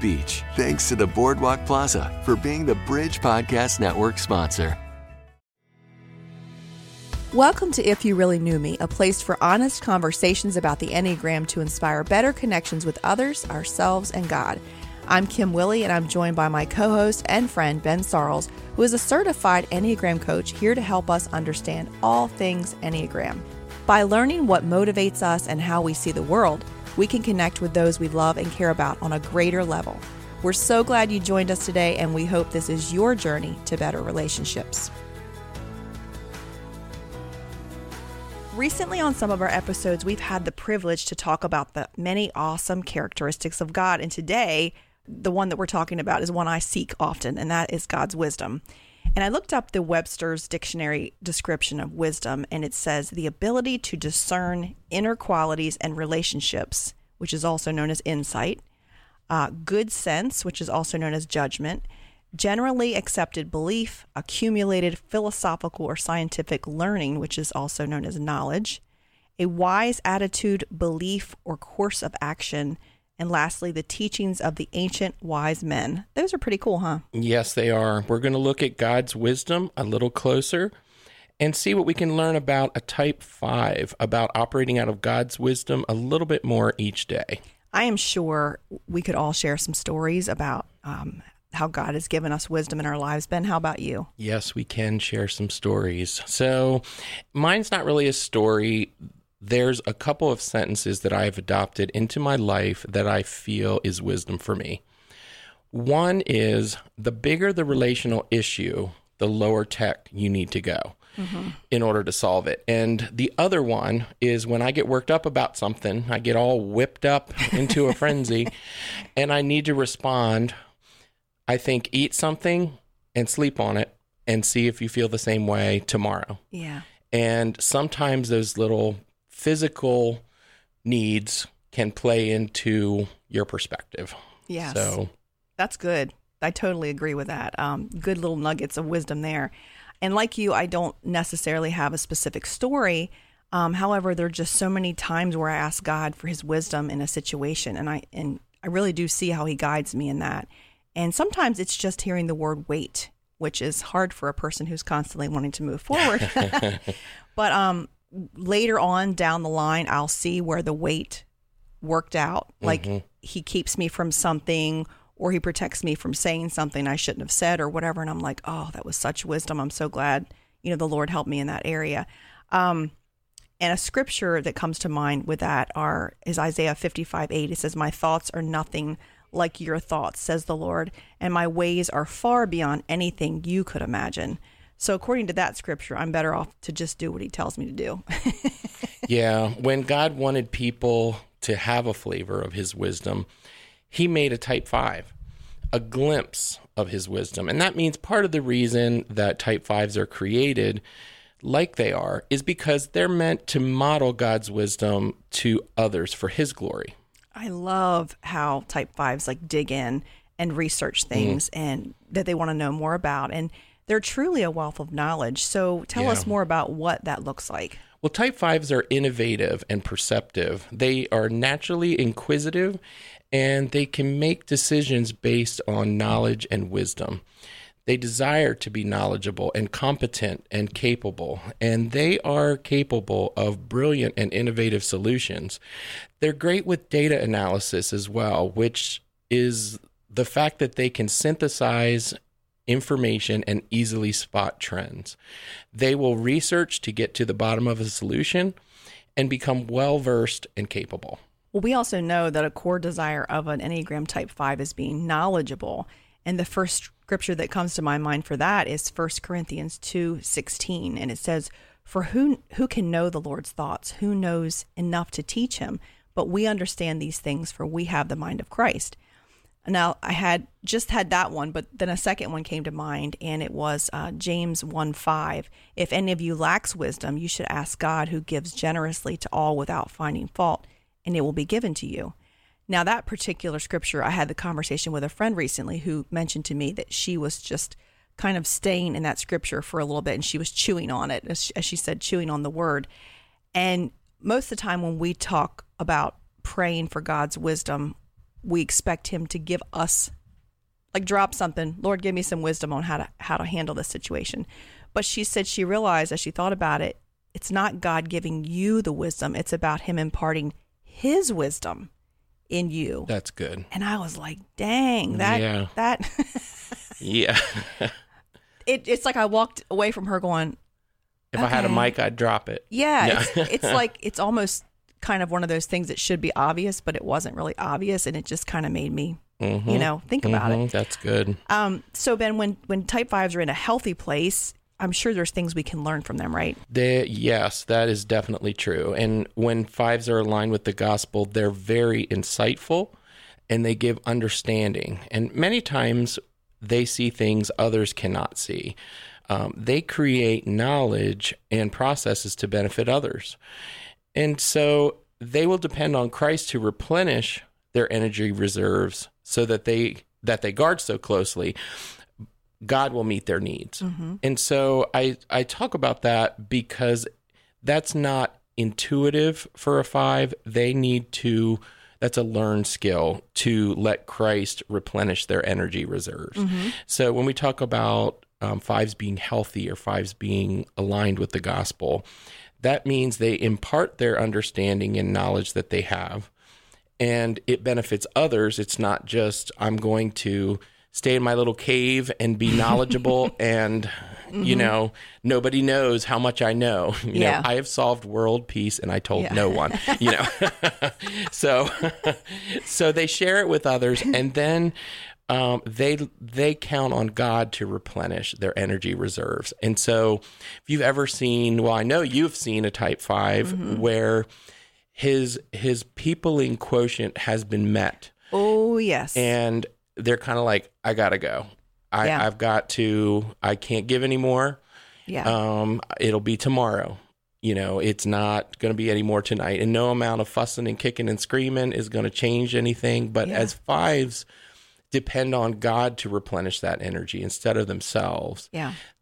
Beach. Thanks to the Boardwalk Plaza for being the Bridge Podcast Network sponsor. Welcome to If You Really Knew Me, a place for honest conversations about the Enneagram to inspire better connections with others, ourselves, and God. I'm Kim Willey, and I'm joined by my co-host and friend, Ben Sarles, who is a certified Enneagram coach here to help us understand all things Enneagram. By learning what motivates us and how we see the world, we can connect with those we love and care about on a greater level. We're so glad you joined us today, and we hope this is your journey to better relationships. Recently on some of our episodes, we've had the privilege to talk about the many awesome characteristics of God, and today, the one that we're talking about is one I seek often, and that is God's wisdom. And I looked up the Webster's Dictionary description of wisdom, and it says the ability to discern inner qualities and relationships, which is also known as insight, good sense, which is also known as judgment, generally accepted belief, accumulated philosophical or scientific learning, which is also known as knowledge, a wise attitude, belief, or course of action, and lastly, the teachings of the ancient wise men. Those are pretty cool, huh? Yes, they are. We're going to look at God's wisdom a little closer and see what we can learn about a type 5, about operating out of God's wisdom a little bit more each day. I am sure we could all share some stories about how God has given us wisdom in our lives. Ben, how about you? Yes, we can share some stories. So mine's not really a story. There's a couple of sentences that I have adopted into my life that I feel is wisdom for me. One is, the bigger the relational issue, the lower tech you need to go in order to solve it. And the other one is, when I get worked up about something, I get all whipped up into a frenzy, and I need to respond, I think, eat something and sleep on it and see if you feel the same way tomorrow. Yeah. And sometimes those little physical needs can play into your perspective. Yes. So that's good. I totally agree with that. Good little nuggets of wisdom there. And like you, I don't necessarily have a specific story. However, there are just so many times where I ask God for his wisdom in a situation. And I really do see how he guides me in that. And sometimes it's just hearing the word wait, which is hard for a person who's constantly wanting to move forward. But, later on down the line, I'll see where the weight worked out. Like he keeps me from something, or he protects me from saying something I shouldn't have said or whatever. And I'm like, oh, that was such wisdom. I'm so glad, the Lord helped me in that area. And a scripture that comes to mind with that is Isaiah 55:8. It says, "My thoughts are nothing like your thoughts, says the Lord, and my ways are far beyond anything you could imagine." So according to that scripture, I'm better off to just do what he tells me to do. Yeah. When God wanted people to have a flavor of his wisdom, he made a type 5, a glimpse of his wisdom. And that means part of the reason that type 5s are created like they are is because they're meant to model God's wisdom to others for his glory. I love how type 5s like dig in and research things and that they want to know more about. And they're truly a wealth of knowledge. So tell us more about what that looks like. Well, type 5s are innovative and perceptive. They are naturally inquisitive, and they can make decisions based on knowledge and wisdom. They desire to be knowledgeable and competent and capable, and they are capable of brilliant and innovative solutions. They're great with data analysis as well, which is the fact that they can synthesize information and easily spot trends. They will research to get to the bottom of a solution and become well-versed and capable. Well, we also know that a core desire of an Enneagram type 5 is being knowledgeable. And the first scripture that comes to my mind for that is 1 Corinthians 2:16. And it says, "For who can know the Lord's thoughts? Who knows enough to teach him? But we understand these things, for we have the mind of Christ." Now, I had just had that one, but then a second one came to mind, and it was James 1:5. If any of you lacks wisdom, you should ask God, who gives generously to all without finding fault, and it will be given to you. Now, that particular scripture, I had the conversation with a friend recently who mentioned to me that she was just kind of staying in that scripture for a little bit, and she was chewing on it, as she said, chewing on the word. And most of the time when we talk about praying for God's wisdom, we expect him to give us, like, drop something. Lord, give me some wisdom on how to handle this situation. But she said she realized as she thought about it, it's not God giving you the wisdom. It's about him imparting his wisdom in you. That's good. And I was like, dang, that. Yeah. It's like I walked away from her going, if okay. I had a mic, I'd drop it. Yeah. No. It's like, it's almost kind of one of those things that should be obvious, but it wasn't really obvious, and it just kind of made me, think about it. That's good. So Ben, when type fives are in a healthy place, I'm sure there's things we can learn from them, right? Yes, that is definitely true. And when fives are aligned with the gospel, they're very insightful, and they give understanding. And many times they see things others cannot see. They create knowledge and processes to benefit others. And so they will depend on Christ to replenish their energy reserves so that they guard so closely. God will meet their needs. Mm-hmm. And so I talk about that because that's not intuitive for a five. That's a learned skill to let Christ replenish their energy reserves. Mm-hmm. So when we talk about fives being healthy or fives being aligned with the gospel, that means they impart their understanding and knowledge that they have, and it benefits others. It's not just, I'm going to stay in my little cave and be knowledgeable and, nobody knows how much I know. You know, I have solved world peace and I told no one, So they share it with others, and then they count on God to replenish their energy reserves. And so if you've ever seen, well, I know you've seen a type five where his peopling quotient has been met. Oh, yes. And they're kind of like, I got to go. I can't give anymore. Yeah. It'll be tomorrow. It's not going to be any more tonight. And no amount of fussing and kicking and screaming is going to change anything. But as fives depend on God to replenish that energy instead of themselves,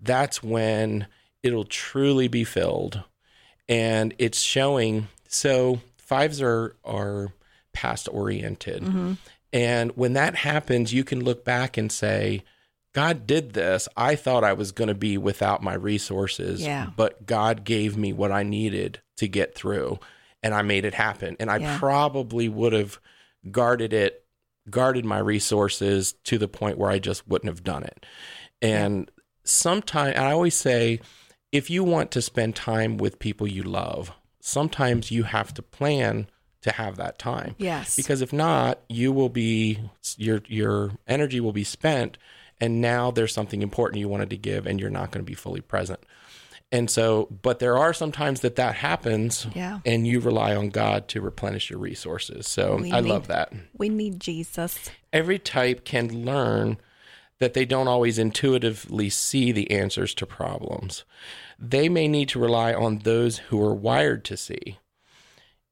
that's when it'll truly be filled. And it's showing. So fives are past oriented. Mm-hmm. And when that happens, you can look back and say, God did this. I thought I was going to be without my resources, but God gave me what I needed to get through, and I made it happen. And I probably would have guarded my resources to the point where I just wouldn't have done it. And sometimes, I always say, if you want to spend time with people you love, sometimes you have to plan to have that time. Yes. Because if not, you will be, your energy will be spent, and now there's something important you wanted to give, and you're not going to be fully present. And so, but there are some times that happens, and you rely on God to replenish your resources. So I love that. We need Jesus. Every type can learn that they don't always intuitively see the answers to problems. They may need to rely on those who are wired to see.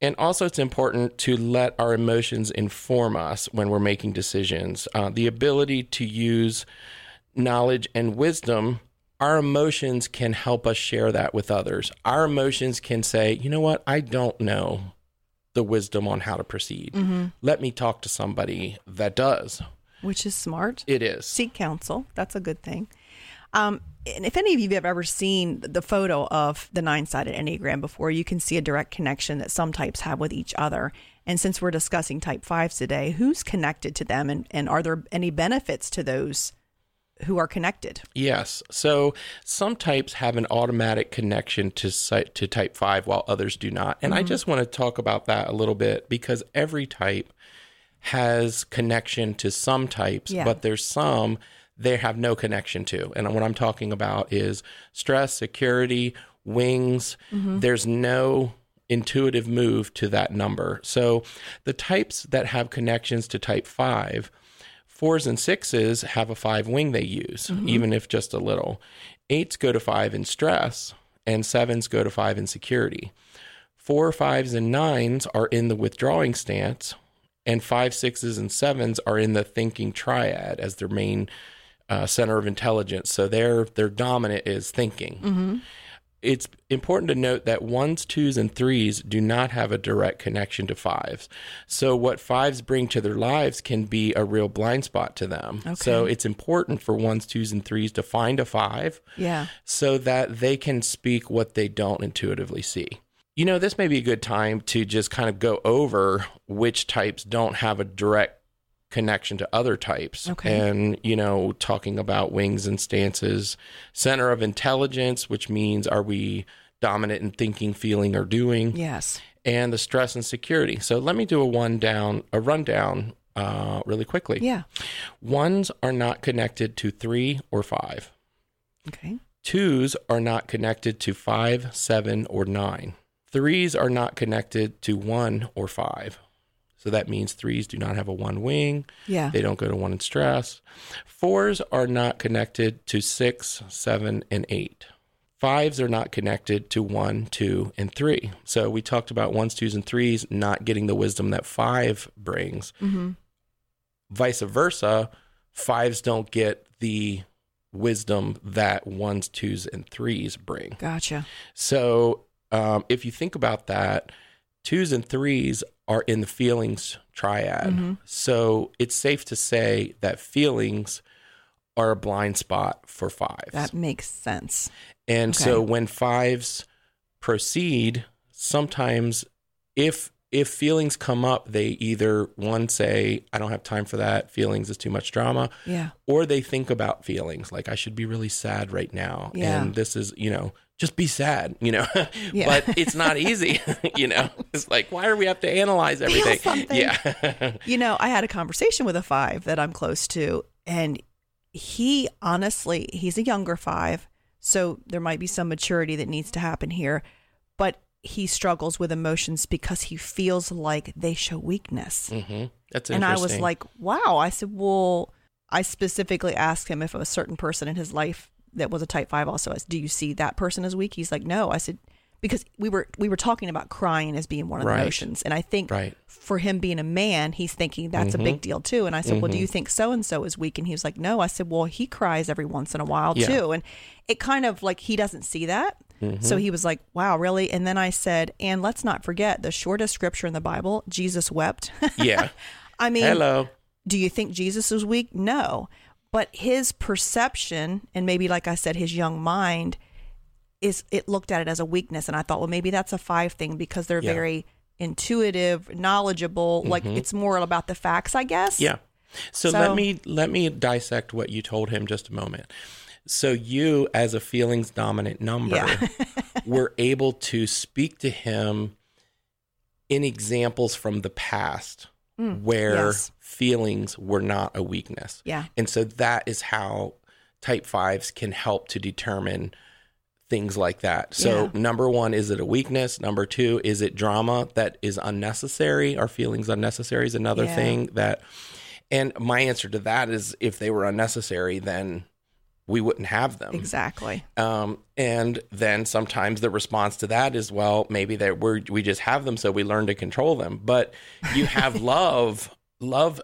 And also, it's important to let our emotions inform us when we're making decisions. The ability to use knowledge and wisdom, our emotions can help us share that with others. Our emotions can say, you know what? I don't know the wisdom on how to proceed. Mm-hmm. Let me talk to somebody that does. Which is smart. It is. Seek counsel. That's a good thing. And if any of you have ever seen the photo of the 9-sided Enneagram before, you can see a direct connection that some types have with each other. And since we're discussing type fives today, who's connected to them, and are there any benefits to those who are connected? Yes. So some types have an automatic connection to type five while others do not. And I just want to talk about that a little bit, because every type has connection to some types, but there's some they have no connection to. And what I'm talking about is stress, security, wings. Mm-hmm. There's no intuitive move to that number. So the types that have connections to type five Fours and sixes have a five wing they use, even if just a little. Eights go to five in stress, and sevens go to five in security. Four, fives, and nines are in the withdrawing stance, and five, sixes, and sevens are in the thinking triad as their main center of intelligence. So their dominant is thinking. Mm-hmm. It's important to note that ones, twos, and threes do not have a direct connection to fives. So what fives bring to their lives can be a real blind spot to them. Okay. So it's important for ones, twos, and threes to find a five so that they can speak what they don't intuitively see. You know, this may be a good time to just kind of go over which types don't have a direct connection to other types. Okay. And, you know, talking about wings and stances, center of intelligence, which means are we dominant in thinking, feeling, or doing? Yes. And the stress and security. So let me do a rundown really quickly. Yeah. Ones are not connected to three or five. Okay. Twos are not connected to five, seven, or nine. Threes are not connected to one or five. So that means threes do not have a one wing. Yeah. They don't go to one in stress. Fours are not connected to six, seven, and eight. Fives are not connected to one, two, and three. So we talked about ones, twos, and threes not getting the wisdom that five brings. Mm-hmm. Vice versa, fives don't get the wisdom that ones, twos, and threes bring. Gotcha. So if you think about that, twos and threes are in the feelings triad. Mm-hmm. So it's safe to say that feelings are a blind spot for fives. That makes sense. And so when fives proceed, sometimes if feelings come up, they either one say, I don't have time for that. Feelings is too much drama. Yeah. Or they think about feelings like I should be really sad right now. Yeah. And this is, you know, just be sad, you know, but it's not easy, you know, it's like, why do we have to analyze everything? Feel something. Yeah. You know, I had a conversation with a five that I'm close to, and he honestly, he's a younger five. So there might be some maturity that needs to happen here, but he struggles with emotions because he feels like they show weakness. Mm-hmm. That's interesting. And I was like, wow. I said, well, I specifically asked him if a certain person in his life that was a type five also. I said, do you see that person as weak? He's like, no. I said, because we were talking about crying as being one of the emotions. And I think for him being a man, he's thinking that's a big deal too. And I said, well, do you think so-and-so is weak? And he was like, no. I said, well, he cries every once in a while too. And it kind of like, he doesn't see that. Mm-hmm. So he was like, wow, really? And then I said, and let's not forget the shortest scripture in the Bible, Jesus wept. Yeah. I mean, hello. Do you think Jesus is weak? No. But his perception, and maybe like I said, his young mind, it looked at it as a weakness. And I thought, well, maybe that's a five thing because they're very intuitive, knowledgeable. Mm-hmm. Like it's more about the facts, I guess. Yeah. So let me dissect what you told him just a moment. So you, as a feelings dominant number, were able to speak to him in examples from the past where feelings were not a weakness. Yeah. And so that is how type fives can help to determine things like that. So number one, is it a weakness? Number two, is it drama that is unnecessary? Are feelings unnecessary is another thing that, and my answer to that is if they were unnecessary, then we wouldn't have them. Exactly. And then sometimes the response to that is, well, maybe we just have them, so we learn to control them. But you have love. Love,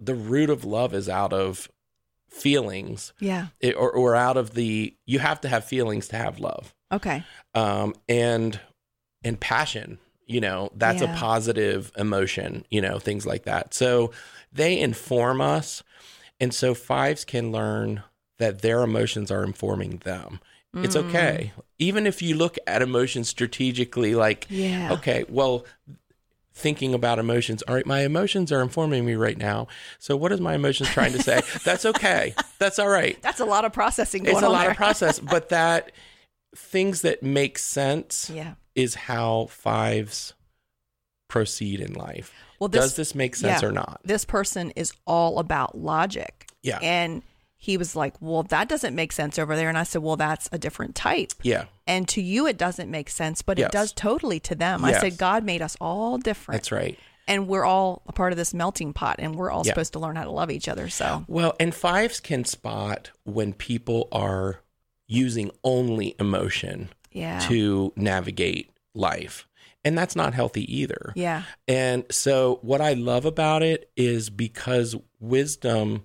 the root of love is out of feelings. Yeah. Or out of you have to have feelings to have love. Okay. And passion, you know, that's a positive emotion, you know, things like that. So they inform us. And so fives can learn that their emotions are informing them. It's okay. Even if you look at emotions strategically, like, okay, well, thinking about emotions, all right, my emotions are informing me right now. So what is my emotions trying to say? That's okay. That's all right. That's a lot of processing going on. It's a lot of process, but that things that make sense is how fives proceed in life. Well, does this make sense or not? This person is all about logic. Yeah. And he was like, well, that doesn't make sense over there. And I said, well, that's a different type. Yeah. And to you, it doesn't make sense, but it does totally to them. Yes. I said, God made us all different. That's right. And we're all a part of this melting pot, and we're all supposed to learn how to love each other. So, well, and fives can spot when people are using only emotion to navigate life. And that's not healthy either. Yeah. And so what I love about it is because wisdom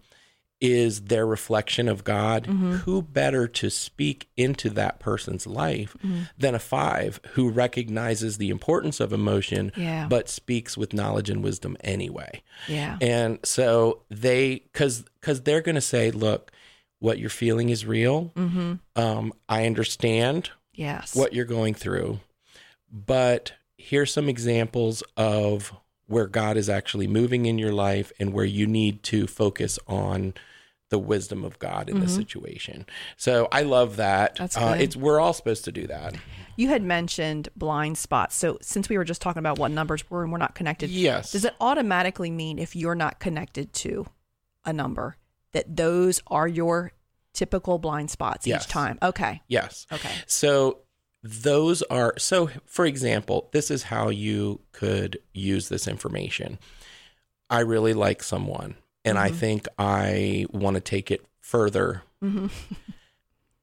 is their reflection of God, mm-hmm. who better to speak into that person's life mm-hmm. than a five who recognizes the importance of emotion, but speaks with knowledge and wisdom anyway. Yeah. And so they, because they're going to say, look, what you're feeling is real. Mm-hmm. I understand what you're going through, but here's some examples of where God is actually moving in your life and where you need to focus on the wisdom of God in mm-hmm. this situation. So I love that. That's good. We're all supposed to do that. You had mentioned blind spots. So since we were just talking about what numbers were and we're not connected, does it automatically mean if you're not connected to a number that those are your typical blind spots each time? Okay. Yes. Okay. So those are, so for example, this is how you could use this information. I really like someone and mm-hmm. I think I want to take it further. Mm-hmm.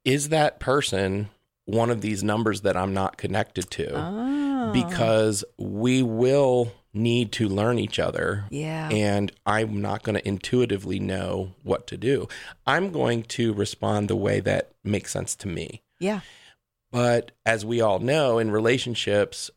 Is that person one of these numbers that I'm not connected to? Oh. Because we will need to learn each other. Yeah. And I'm not going to intuitively know what to do. I'm going to respond the way that makes sense to me. Yeah. But as we all know, in relationships,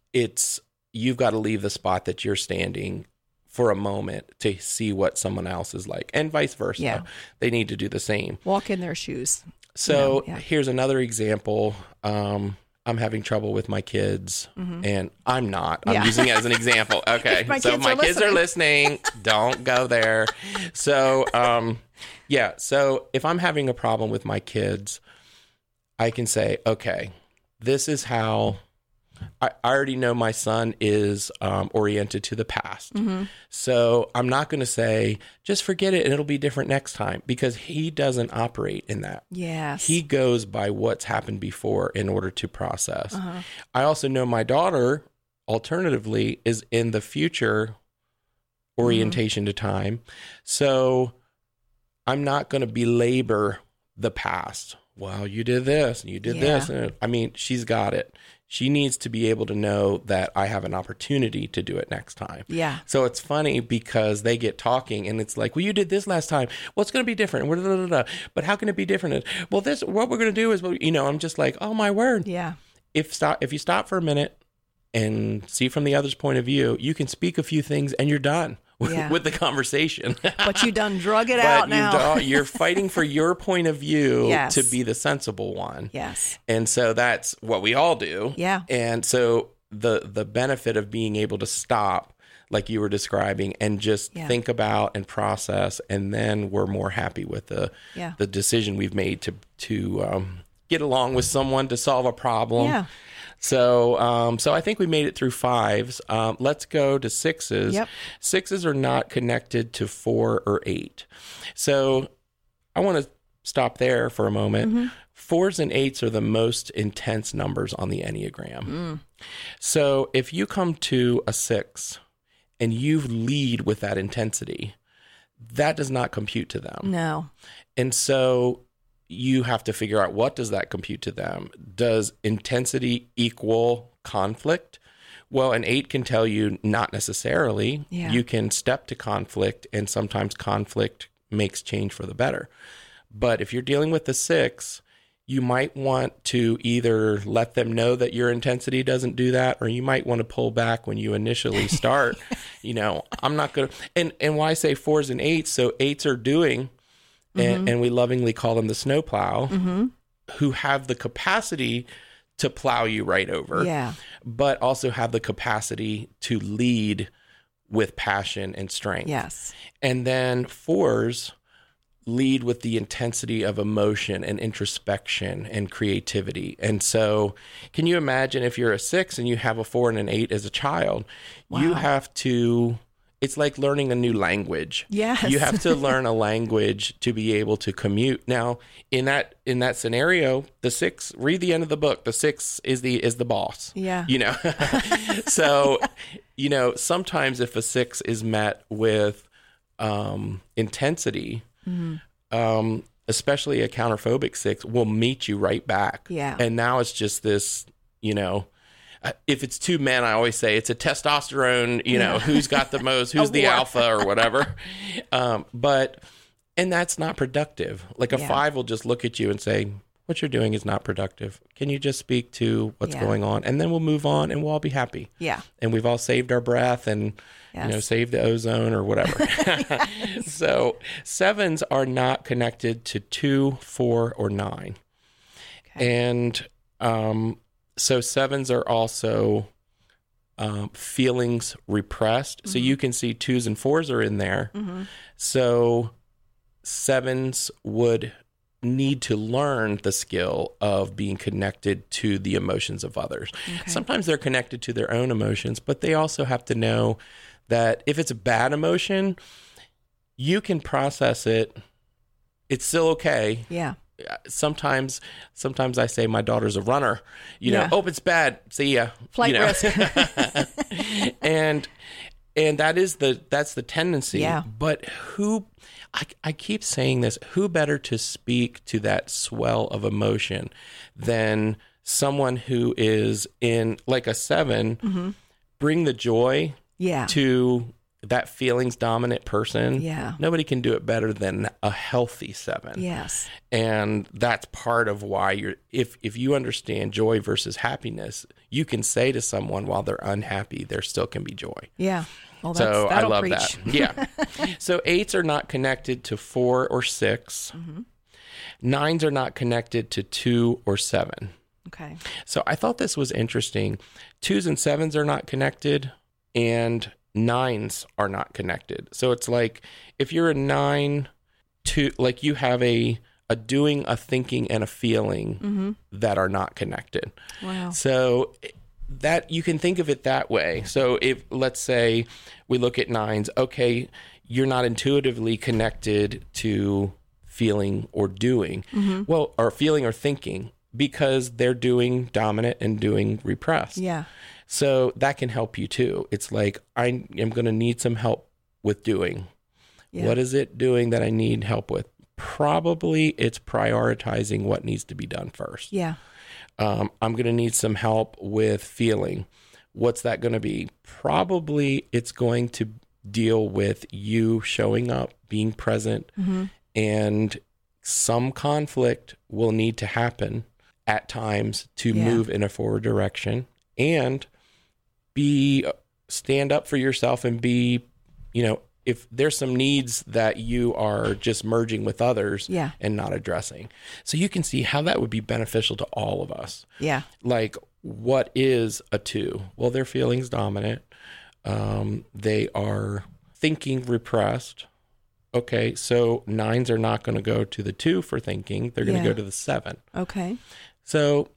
you've got to leave the spot that you're standing for a moment to see what someone else is like, and vice versa. Yeah. They need to do the same. Walk in their shoes. So here's another example. I'm having trouble with my kids, mm-hmm. and I'm not. I'm using it as an example. Okay, if my kids are listening, don't go there. So, so if I'm having a problem with my kids, I can say, okay, this is how I already know my son is oriented to the past. Mm-hmm. So I'm not going to say, just forget it and it'll be different next time, because he doesn't operate in that. Yes. He goes by what's happened before in order to process. Uh-huh. I also know my daughter, alternatively, is in the future orientation mm-hmm. to time. So I'm not going to belabor the past. Well, you did this and you did this. And I mean, she's got it. She needs to be able to know that I have an opportunity to do it next time. Yeah. So it's funny because they get talking and it's like, well, you did this last time. Well, it's going to be different. But how can it be different? Well, this, what we're going to do is, I'm just like, oh my word. Yeah. If you stop for a minute and see from the other's point of view, you can speak a few things and you're done. With the conversation. But you done drug it out now. You're fighting for your point of view to be the sensible one. Yes. And so that's what we all do. Yeah. And so the benefit of being able to stop, like you were describing, and just think about and process, and then we're more happy with the decision we've made to get along with someone to solve a problem. Yeah. So I think we made it through fives. Let's go to sixes. Yep. Sixes are not connected to 4 or 8. So I want to stop there for a moment. Mm-hmm. 4s and 8s are the most intense numbers on the Enneagram. Mm. So if you come to a 6 and you lead with that intensity, that does not compute to them. No. And so you have to figure out, what does that compute to them? Does intensity equal conflict? Well, an 8 can tell you not necessarily. Yeah. You can step to conflict, and sometimes conflict makes change for the better. But if you're dealing with the 6, you might want to either let them know that your intensity doesn't do that, or you might want to pull back when you initially start. I'm not going to... And why I say 4s and 8s, so 8s are doing... Mm-hmm. And we lovingly call them the snowplow, mm-hmm. who have the capacity to plow you right over, but also have the capacity to lead with passion and strength. Yes. And then 4s lead with the intensity of emotion and introspection and creativity. And so can you imagine if you're a 6 and you have a 4 and an 8 as a child, you have to it's like learning a new language. Yes. You have to learn a language to be able to commute. Now, in that scenario, the six, read the end of the book. The six is the boss. Yeah. You know, so, you know, sometimes if a six is met with intensity, mm-hmm. Especially a counterphobic six will meet you right back. Yeah. And now it's just this, you know, if it's two men, I always say it's a testosterone, you know, who's got the most, who's the alpha or whatever. And that's not productive. Like a five will just look at you and say, what you're doing is not productive. Can you just speak to what's going on? And then we'll move on and we'll all be happy. Yeah. And we've all saved our breath and, you know, saved the ozone or whatever. So sevens are not connected to 2, 4, or 9. Okay. And, so sevens are also feelings repressed. Mm-hmm. So you can see 2s and 4s are in there. Mm-hmm. So sevens would need to learn the skill of being connected to the emotions of others. Okay. Sometimes they're connected to their own emotions, but they also have to know that if it's a bad emotion, you can process it. It's still okay. Yeah. Sometimes I say my daughter's a runner, you know, oh, it's bad. See ya. Flight you know? Risk. and that's the tendency. Yeah. But I keep saying this, who better to speak to that swell of emotion than someone who is in like a seven, mm-hmm. bring the joy to that feelings dominant person. Yeah. Nobody can do it better than a healthy seven. Yes. And that's part of why you're, if you understand joy versus happiness, you can say to someone while they're unhappy, there still can be joy. Yeah. Well, so I love preach. That. Yeah. So 8s are not connected to 4 or 6. Mm-hmm. 9s are not connected to 2 or 7. Okay. So I thought this was interesting. 2s and 7s are not connected, and 9s are not connected. So it's like if you're a 9 to like you have a doing, a thinking, and a feeling mm-hmm. that are not connected. Wow. So that you can think of it that way. So if let's say we look at 9s, okay, you're not intuitively connected to feeling or doing. Mm-hmm. Well, or feeling or thinking because they're doing dominant and doing repressed. Yeah. So that can help you too. It's like, I am going to need some help with doing. Yeah. What is it doing that I need help with? Probably it's prioritizing what needs to be done first. Yeah. I'm going to need some help with feeling. What's that going to be? Probably it's going to deal with you showing up, being present, mm-hmm. and some conflict will need to happen at times to move in a forward direction. And stand up for yourself and be, you know, if there's some needs that you are just merging with others and not addressing. So you can see how that would be beneficial to all of us. Yeah. Like what is a 2? Well, their feelings dominant. They are thinking repressed. Okay. So 9s are not going to go to the 2 for thinking. They're going to go to the 7. Okay. So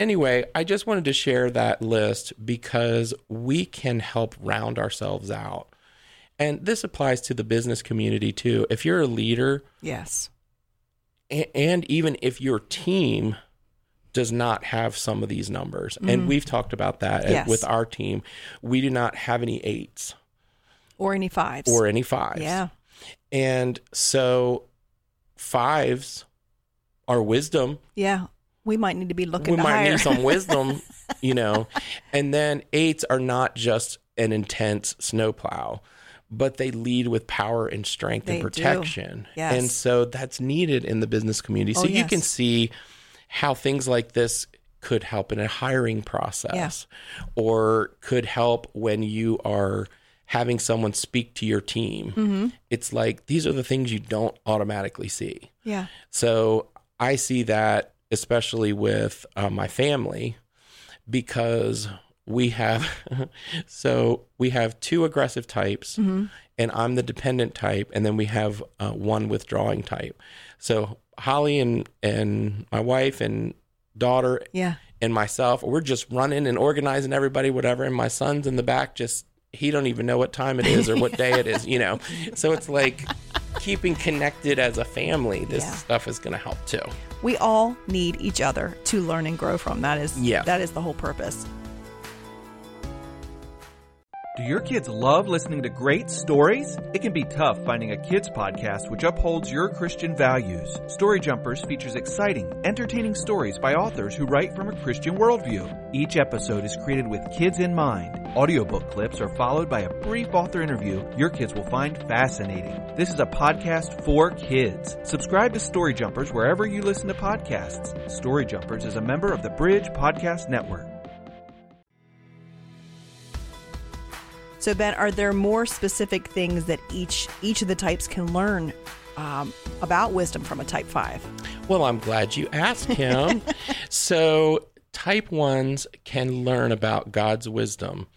anyway, I just wanted to share that list because we can help round ourselves out. And this applies to the business community too. If you're a leader, yes, and even if your team does not have some of these numbers, mm-hmm. and we've talked about that with our team, we do not have any 8s. Or any 5s. Or any 5s. Yeah. And so 5s are wisdom. Yeah. We might need to be looking. We might need some wisdom, you know. And then 8s are not just an intense snowplow, but they lead with power and strength and protection. Yes. And so that's needed in the business community. So you can see how things like this could help in a hiring process or could help when you are having someone speak to your team. Mm-hmm. It's like these are the things you don't automatically see. Yeah. So I see that, especially with my family, because we have, so we have 2 aggressive types, mm-hmm. and I'm the dependent type, and then we have 1 withdrawing type. So Holly and my wife and daughter and myself, we're just running and organizing everybody, whatever, and my son's in the back just he don't even know what time it is or what day it is, you know. So it's like keeping connected as a family, this stuff is going to help too. We all need each other to learn and grow from. That is the whole purpose. Do your kids love listening to great stories? It can be tough finding a kids podcast which upholds your Christian values. Story Jumpers features exciting, entertaining stories by authors who write from a Christian worldview. Each episode is created with kids in mind. Audiobook clips are followed by a brief author interview your kids will find fascinating. This is a podcast for kids. Subscribe to Story Jumpers wherever you listen to podcasts. Story Jumpers is a member of the Bridge Podcast Network. So Ben, are there more specific things that each of the types can learn about wisdom from a type 5? Well, I'm glad you asked him. So type 1s can learn about God's wisdom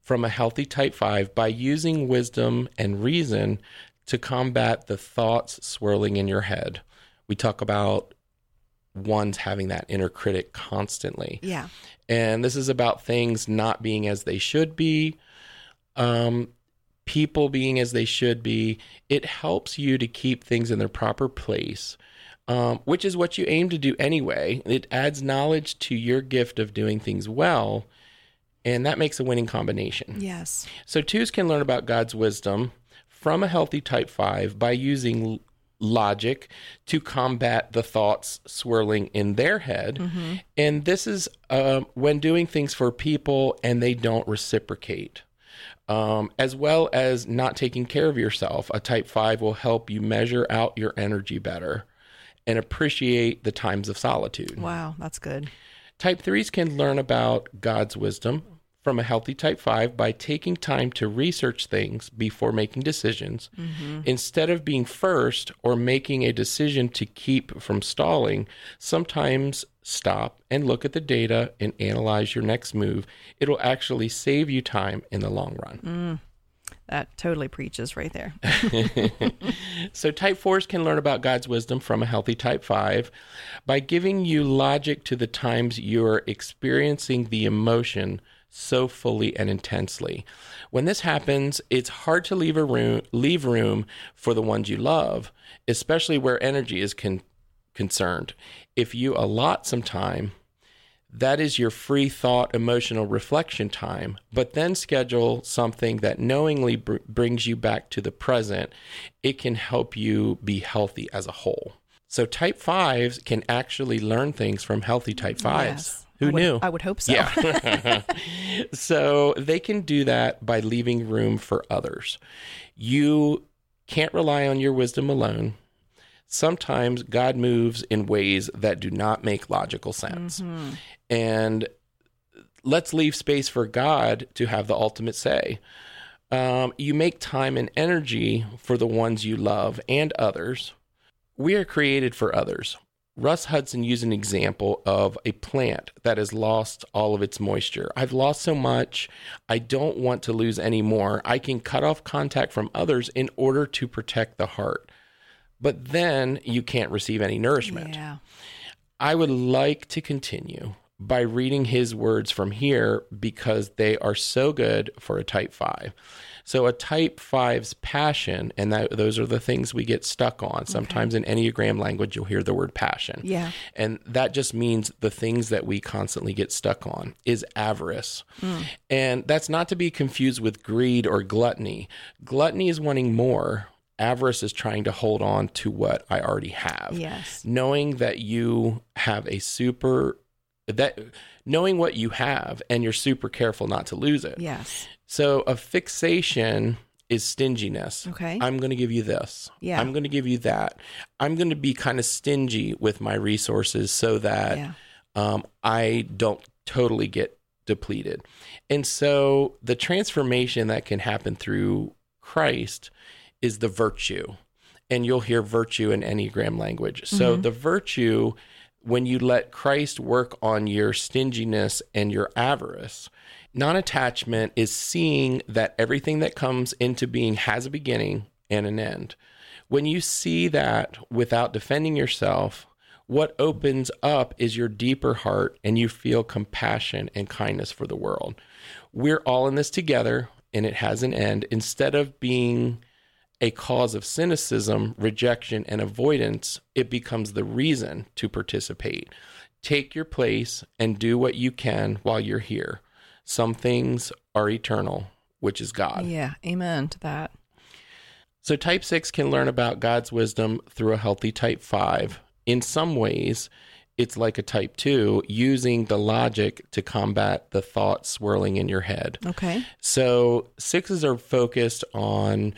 from a healthy type 5 by using wisdom and reason to combat the thoughts swirling in your head. We talk about ones having that inner critic constantly. Yeah. And this is about things not being as they should be. People being as they should be. It helps you to keep things in their proper place, which is what you aim to do anyway. It adds knowledge to your gift of doing things well, and that makes a winning combination. Yes. So twos can learn about God's wisdom from a healthy type 5 by using logic to combat the thoughts swirling in their head. Mm-hmm. And this is when doing things for people and they don't reciprocate. As well as not taking care of yourself. A type 5 will help you measure out your energy better and appreciate the times of solitude. Wow, that's good. Type 3s can learn about God's wisdom from a healthy type 5 by taking time to research things before making decisions. Mm-hmm. Instead of being first or making a decision to keep from stalling, sometimes stop and look at the data and analyze your next move. It'll actually save you time in the long run. That totally preaches right there. So type 4s can learn about God's wisdom from a healthy type 5 by giving you logic to the times you're experiencing the emotion so fully and intensely. When this happens, it's hard to leave room for the ones you love, especially where energy is concerned. If you allot some time, that is your free thought, emotional reflection time, but then schedule something that knowingly brings you back to the present. It can help you be healthy as a whole. So type 5s can actually learn things from healthy type 5s. Yes. Who knew? I would hope so. Yeah. So they can do that by leaving room for others. You can't rely on your wisdom alone. Sometimes God moves in ways that do not make logical sense. Mm-hmm. And let's leave space for God to have the ultimate say. You make time and energy for the ones you love and others. We are created for others. Russ Hudson used an example of a plant that has lost all of its moisture. I've lost so much. I don't want to lose any more. I can cut off contact from others in order to protect the heart. But then you can't receive any nourishment. Yeah. I would like to continue by reading his words from here because they are so good for a type 5. So a type 5's passion, and those are the things we get stuck on. Sometimes in Enneagram language, you'll hear the word passion. Yeah. And that just means the things that we constantly get stuck on is avarice. Mm. And that's not to be confused with greed or gluttony. Gluttony is wanting more. Avarice is trying to hold on to what I already have. Yes. Knowing what you have and you're super careful not to lose it. Yes. So a fixation is stinginess. Okay. I'm going to give you this. Yeah. I'm going to give you that. I'm going to be kind of stingy with my resources so that I don't totally get depleted. And so the transformation that can happen through Christ is the virtue. And you'll hear virtue in Enneagram language. So the virtue, when you let Christ work on your stinginess and your avarice, non-attachment is seeing that everything that comes into being has a beginning and an end. When you see that without defending yourself, what opens up is your deeper heart and you feel compassion and kindness for the world. We're all in this together. and it has an end, instead of being a cause of cynicism, rejection, and avoidance, it becomes the reason to participate. Take your place and do what you can while you're here. Some things are eternal, which is God. Yeah, amen to that. So type 6 can learn about God's wisdom through a healthy type 5. In some ways, it's like a type 2, using the logic to combat the thoughts swirling in your head. Okay. So 6s are focused on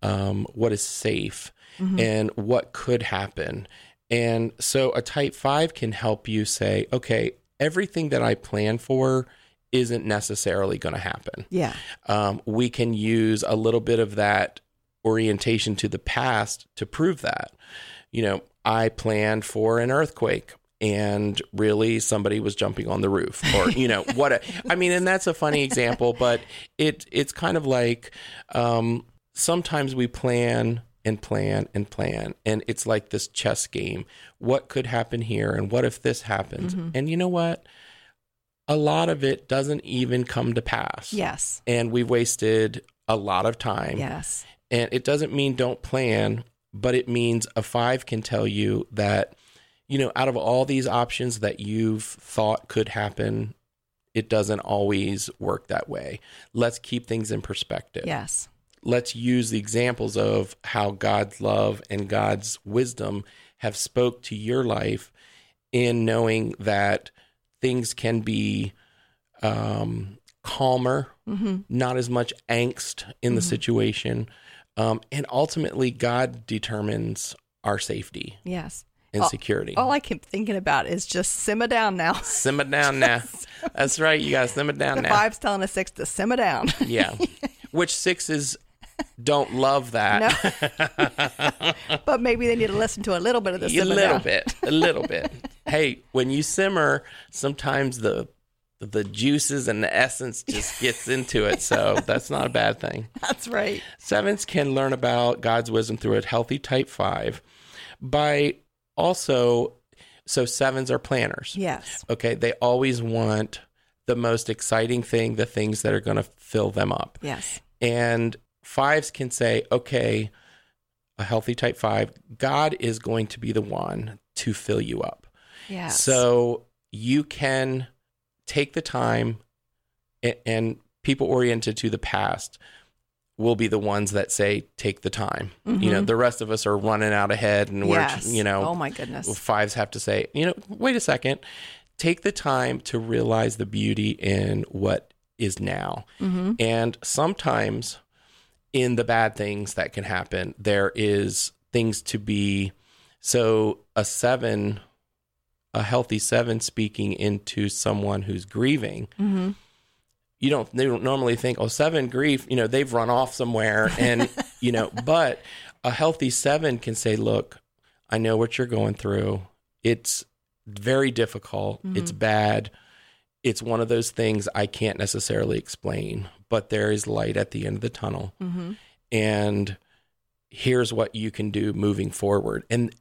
what is safe and what could happen. And so a type 5 can help you say, okay, everything that I plan for isn't necessarily going to happen. Yeah. We can use a little bit of that orientation to the past to prove that. You know, I planned for an earthquake and really somebody was jumping on the roof, or, you know, and that's a funny example, but it's kind of like, sometimes we plan and plan and plan, and it's like this chess game. What could happen here? And what if this happens? Mm-hmm. And you know what? A lot of it doesn't even come to pass. Yes. And we've wasted a lot of time. Yes. And it doesn't mean don't plan, but it means a 5 can tell you that, you know, out of all these options that you've thought could happen, it doesn't always work that way. Let's keep things in perspective. Yes. Let's use the examples of how God's love and God's wisdom have spoke to your life, in knowing that things can be calmer, not as much angst in the situation. And ultimately, God determines our safety. Yes. And security. All I keep thinking about is just simmer down now. Simmer down now. That's right. You got to simmer down now. The 5's telling a 6 to simmer down. Yeah. Which 6s don't love that. No. But maybe they need to listen to a little bit of this. A little bit. Hey, when you simmer, sometimes the juices and the essence just gets into it. So that's not a bad thing. That's right. 7s can learn about God's wisdom through a healthy type 5 by also, so 7s are planners. Yes. Okay. They always want the most exciting thing, the things that are going to fill them up. Yes. And 5s can say, okay, a healthy type 5, God is going to be the one to fill you up. Yes. So you can take the time, and people oriented to the past will be the ones that say, take the time. You know, the rest of us are running out ahead, and we're, you know, oh my goodness. 5s have to say, you know, wait a second. Take the time to realize the beauty in what is now. And sometimes in the bad things that can happen, there is things to be. So a healthy 7 speaking into someone who's grieving, they don't normally think, oh, 7 grief, you know, they've run off somewhere. And, you know, but a healthy 7 can say, look, I know what you're going through. It's very difficult. It's bad. It's one of those things I can't necessarily explain, but there is light at the end of the tunnel. And here's what you can do moving forward. And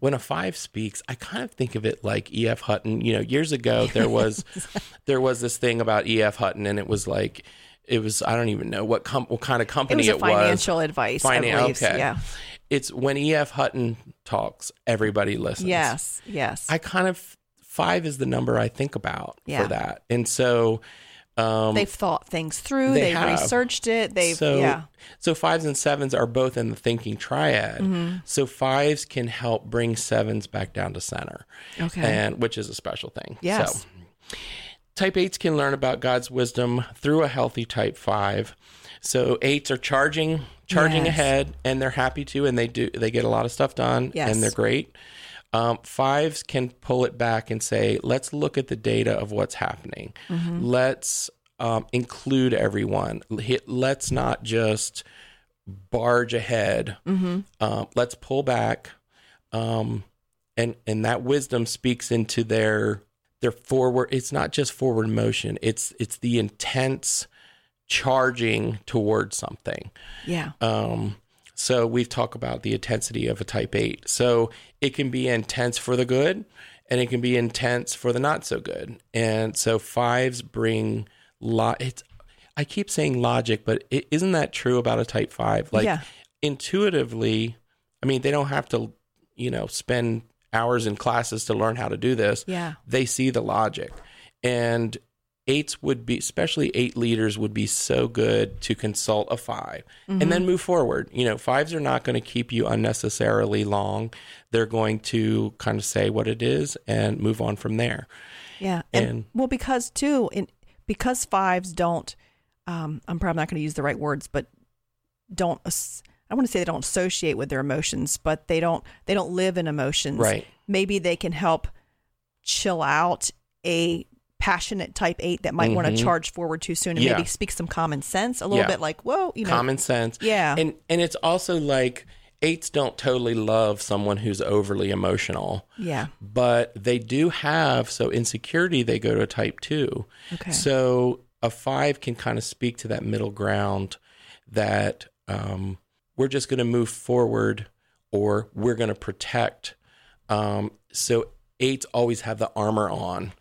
when a 5 speaks, I kind of think of it like EF Hutton. You know, years ago there was this thing about EF Hutton, and it was like, I don't even know what kind of company it was. Financial advice. Okay. Yeah. It's when E.F. Hutton talks, everybody listens. Yes, yes. 5 is the number I think about for that. And so... they've thought things through. They've researched it. So 5s and 7s are both in the thinking triad. So 5s can help bring 7s back down to center, which is a special thing. Yes. So, type 8s can learn about God's wisdom through a healthy type 5. So 8s are charging ahead, and they're happy to, and they get a lot of stuff done, and they're great. 5s can pull it back and say, let's look at the data of what's happening. Let's include everyone. Let's not just barge ahead. Let's pull back. And that wisdom speaks into their forward. It's not just forward motion. It's the intense charging towards something. Yeah. So we've talked about the intensity of a type 8. So it can be intense for the good, and it can be intense for the not so good. And so 5s bring I keep saying logic, but isn't that true about a type five? Like intuitively, I mean, they don't have to, you know, spend hours in classes to learn how to do this. Yeah. They see the logic. And eights would be, especially 8 leaders would be so good to consult a 5 mm-hmm. and then move forward. You know, 5s are not going to keep you unnecessarily long. They're going to kind of say what it is and move on from there. Yeah. And well, because too, because 5s don't, I'm probably not going to use the right words, but don't, I want to say they don't associate with their emotions, but they don't live in emotions. Right. Maybe they can help chill out a passionate type 8 that might mm-hmm. want to charge forward too soon and maybe speak some common sense a little bit, like, whoa, you know. Common sense. Yeah. And it's also like 8s don't totally love someone who's overly emotional. Yeah. But they do have, so insecurity, they go to a type 2. Okay. So a 5 can kind of speak to that middle ground that we're just going to move forward or we're going to protect. So 8s always have the armor on.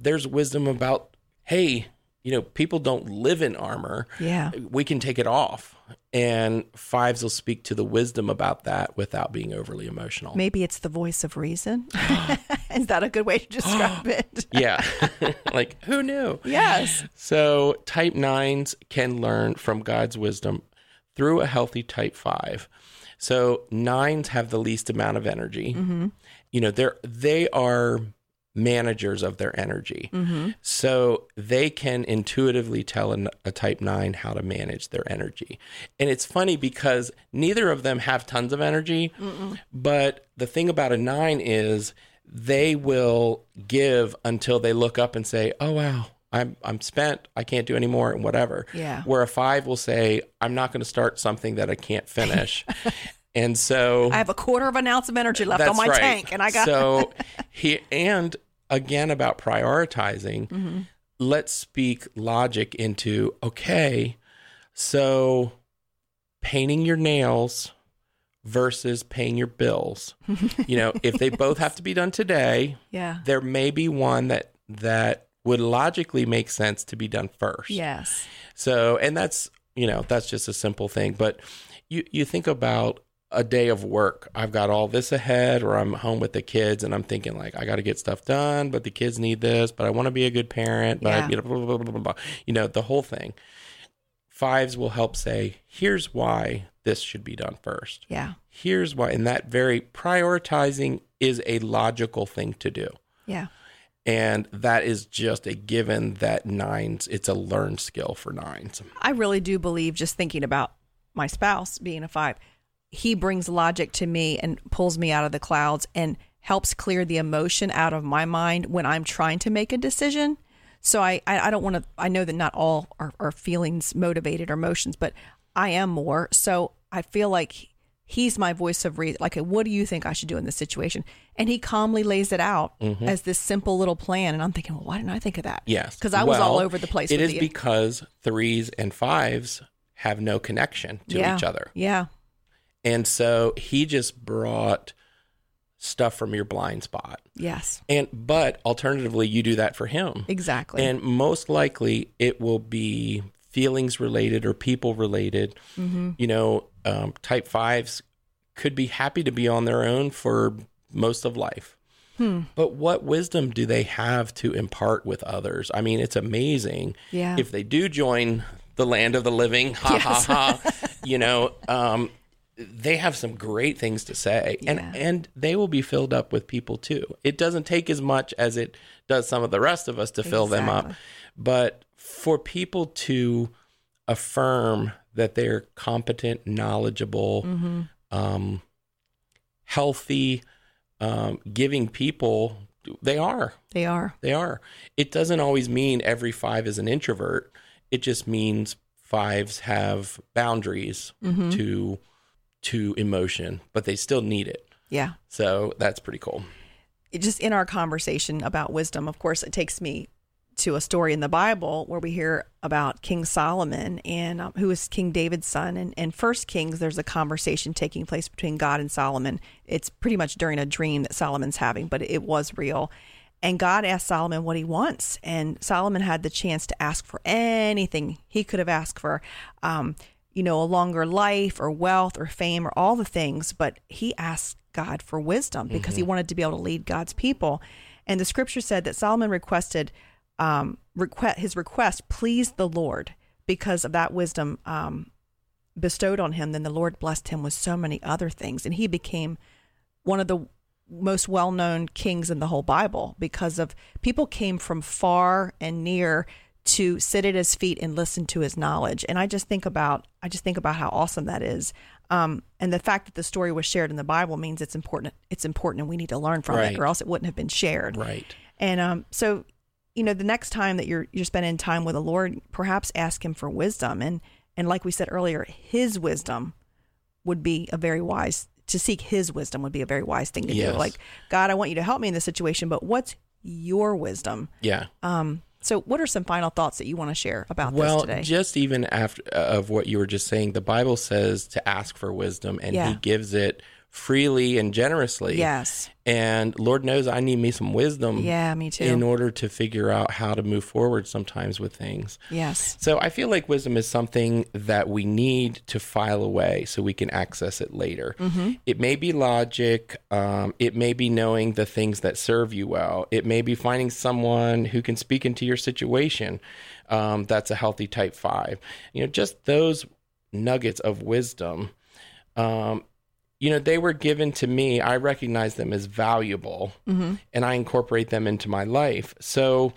There's wisdom about, hey, you know, people don't live in armor. Yeah. We can take it off. And 5s will speak to the wisdom about that without being overly emotional. Maybe it's the voice of reason. Is that a good way to describe it? Yeah. Like, who knew? Yes. So type 9s can learn from God's wisdom through a healthy type 5. So 9s have the least amount of energy. Mm-hmm. You know, they are managers of their energy. Mm-hmm. So they can intuitively tell a type 9 how to manage their energy. And it's funny because neither of them have tons of energy, but the thing about a 9 is they will give until they look up and say, oh, wow, I'm spent. I can't do any more and whatever. Yeah. Where a 5 will say, I'm not going to start something that I can't finish. And so I have a quarter of an ounce of energy left on my tank and I got so and again about prioritizing, let's speak logic into, okay, so painting your nails versus paying your bills. You know, if they both have to be done today, there may be one that would logically make sense to be done first. Yes. So, and that's, you know, that's just a simple thing, but you think about a day of work. I've got all this ahead, or I'm home with the kids and I'm thinking like, I got to get stuff done, but the kids need this, but I want to be a good parent, but you know, blah, blah, blah, blah, blah. You know, the whole thing. 5s will help say, here's why this should be done first. Yeah. Here's why. And that very prioritizing is a logical thing to do. Yeah. And that is just a given that 9s, it's a learned skill for 9s. I really do believe, just thinking about my spouse being a 5, he brings logic to me and pulls me out of the clouds and helps clear the emotion out of my mind when I'm trying to make a decision. So I don't want to, I know that not all are feelings motivated or emotions, but I am more. So I feel like he's my voice of reason. Like, what do you think I should do in this situation? And he calmly lays it out as this simple little plan. And I'm thinking, well, why didn't I think of that? Yes. Because I was all over the place. It is because 3s and 5s have no connection to each other. Yeah. And so he just brought stuff from your blind spot. Yes. But alternatively, you do that for him. Exactly. And most likely it will be feelings related or people related. Mm-hmm. You know, type 5s could be happy to be on their own for most of life. But what wisdom do they have to impart with others? I mean, it's amazing if they do join the land of the living, you know, they have some great things to say, and they will be filled up with people too. It doesn't take as much as it does some of the rest of us to fill them up, but for people to affirm that they're competent, knowledgeable, healthy, giving people, they are. It doesn't always mean every 5 is an introvert. It just means 5s have boundaries to emotion, but they still need it. Yeah. So that's pretty cool. It just, in our conversation about wisdom, of course, it takes me to a story in the Bible where we hear about King Solomon, and who is King David's son. And in 1 Kings, there's a conversation taking place between God and Solomon. It's pretty much during a dream that Solomon's having, but it was real. And God asked Solomon what he wants. And Solomon had the chance to ask for anything. He could have asked for, a longer life or wealth or fame or all the things. But he asked God for wisdom because he wanted to be able to lead God's people. And the scripture said that Solomon requested, his request pleased the Lord because of that wisdom bestowed on him. Then the Lord blessed him with so many other things. And he became one of the most well-known kings in the whole Bible because of people came from far and near to sit at his feet and listen to his knowledge. And I just think about how awesome that is. And the fact that the story was shared in the Bible means it's important and we need to learn from it, or else it wouldn't have been shared. Right. And so, the next time that you're spending time with the Lord, perhaps ask him for wisdom. And like we said earlier, to seek his wisdom would be a very wise thing to do. Like, God, I want you to help me in this situation, but what's your wisdom? Yeah. So what are some final thoughts that you want to share about this today? Well, just even after of what you were just saying, the Bible says to ask for wisdom, and he gives it freely and generously. Yes. And Lord knows I need me some wisdom. Yeah, me too. In order to figure out how to move forward sometimes with things. Yes. So I feel like wisdom is something that we need to file away so we can access it later. Mm-hmm. It may be logic. It may be knowing the things that serve you well. It may be finding someone who can speak into your situation. That's a healthy type 5. Just those nuggets of wisdom. They were given to me. I recognize them as valuable, and I incorporate them into my life. So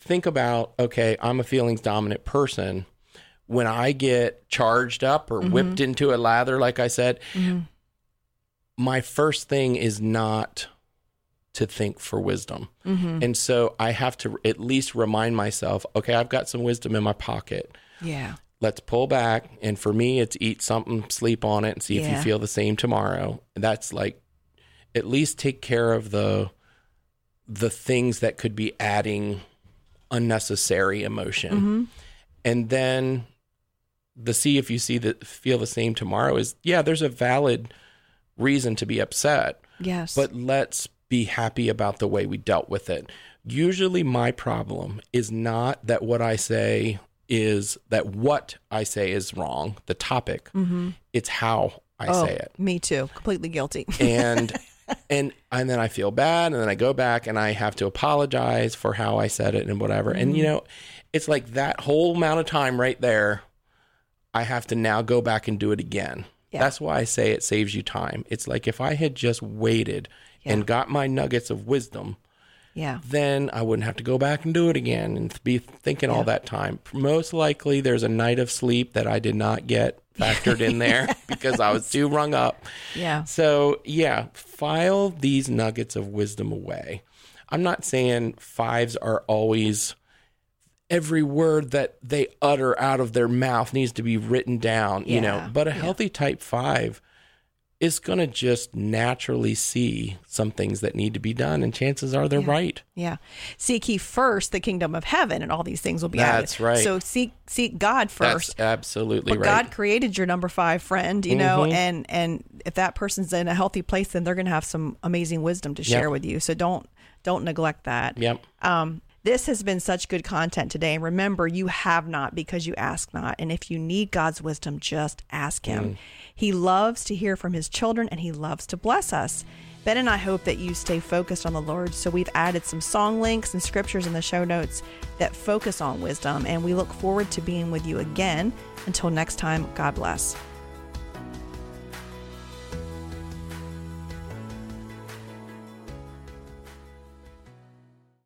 think about, okay, I'm a feelings dominant person. When I get charged up or whipped into a lather, like I said, my first thing is not to think for wisdom. And so I have to at least remind myself, okay, I've got some wisdom in my pocket. Yeah. Let's pull back. And for me, it's eat something, sleep on it, and see if you feel the same tomorrow. That's like, at least take care of the things that could be adding unnecessary emotion. And then feel the same tomorrow is, there's a valid reason to be upset. Yes. But let's be happy about the way we dealt with it. Usually my problem is not that what I say is wrong, the topic. It's how I say it. Me too. Completely guilty. and then I feel bad, and then I go back and I have to apologize for how I said it and whatever. And, it's like that whole amount of time right there, I have to now go back and do it again. Yeah. That's why I say it saves you time. It's like if I had just waited and got my nuggets of wisdom, then I wouldn't have to go back and do it again and be thinking all that time. Most likely there's a night of sleep that I did not get factored in there because I was too rung up. Yeah. So, file these nuggets of wisdom away. I'm not saying 5s are always every word that they utter out of their mouth needs to be written down, but a healthy type 5 is going to just naturally see some things that need to be done, and chances are they're right. Yeah. Seek ye first the kingdom of heaven, and all these things will be added. That's right. So seek God first. That's absolutely right. God created your number 5 friend, and if that person's in a healthy place, then they're going to have some amazing wisdom to share with you. So don't neglect that. Yep. This has been such good content today. And remember, you have not because you ask not. And if you need God's wisdom, just ask him. He loves to hear from his children, and he loves to bless us. Ben and I hope that you stay focused on the Lord. So we've added some song links and scriptures in the show notes that focus on wisdom. And we look forward to being with you again. Until next time, God bless.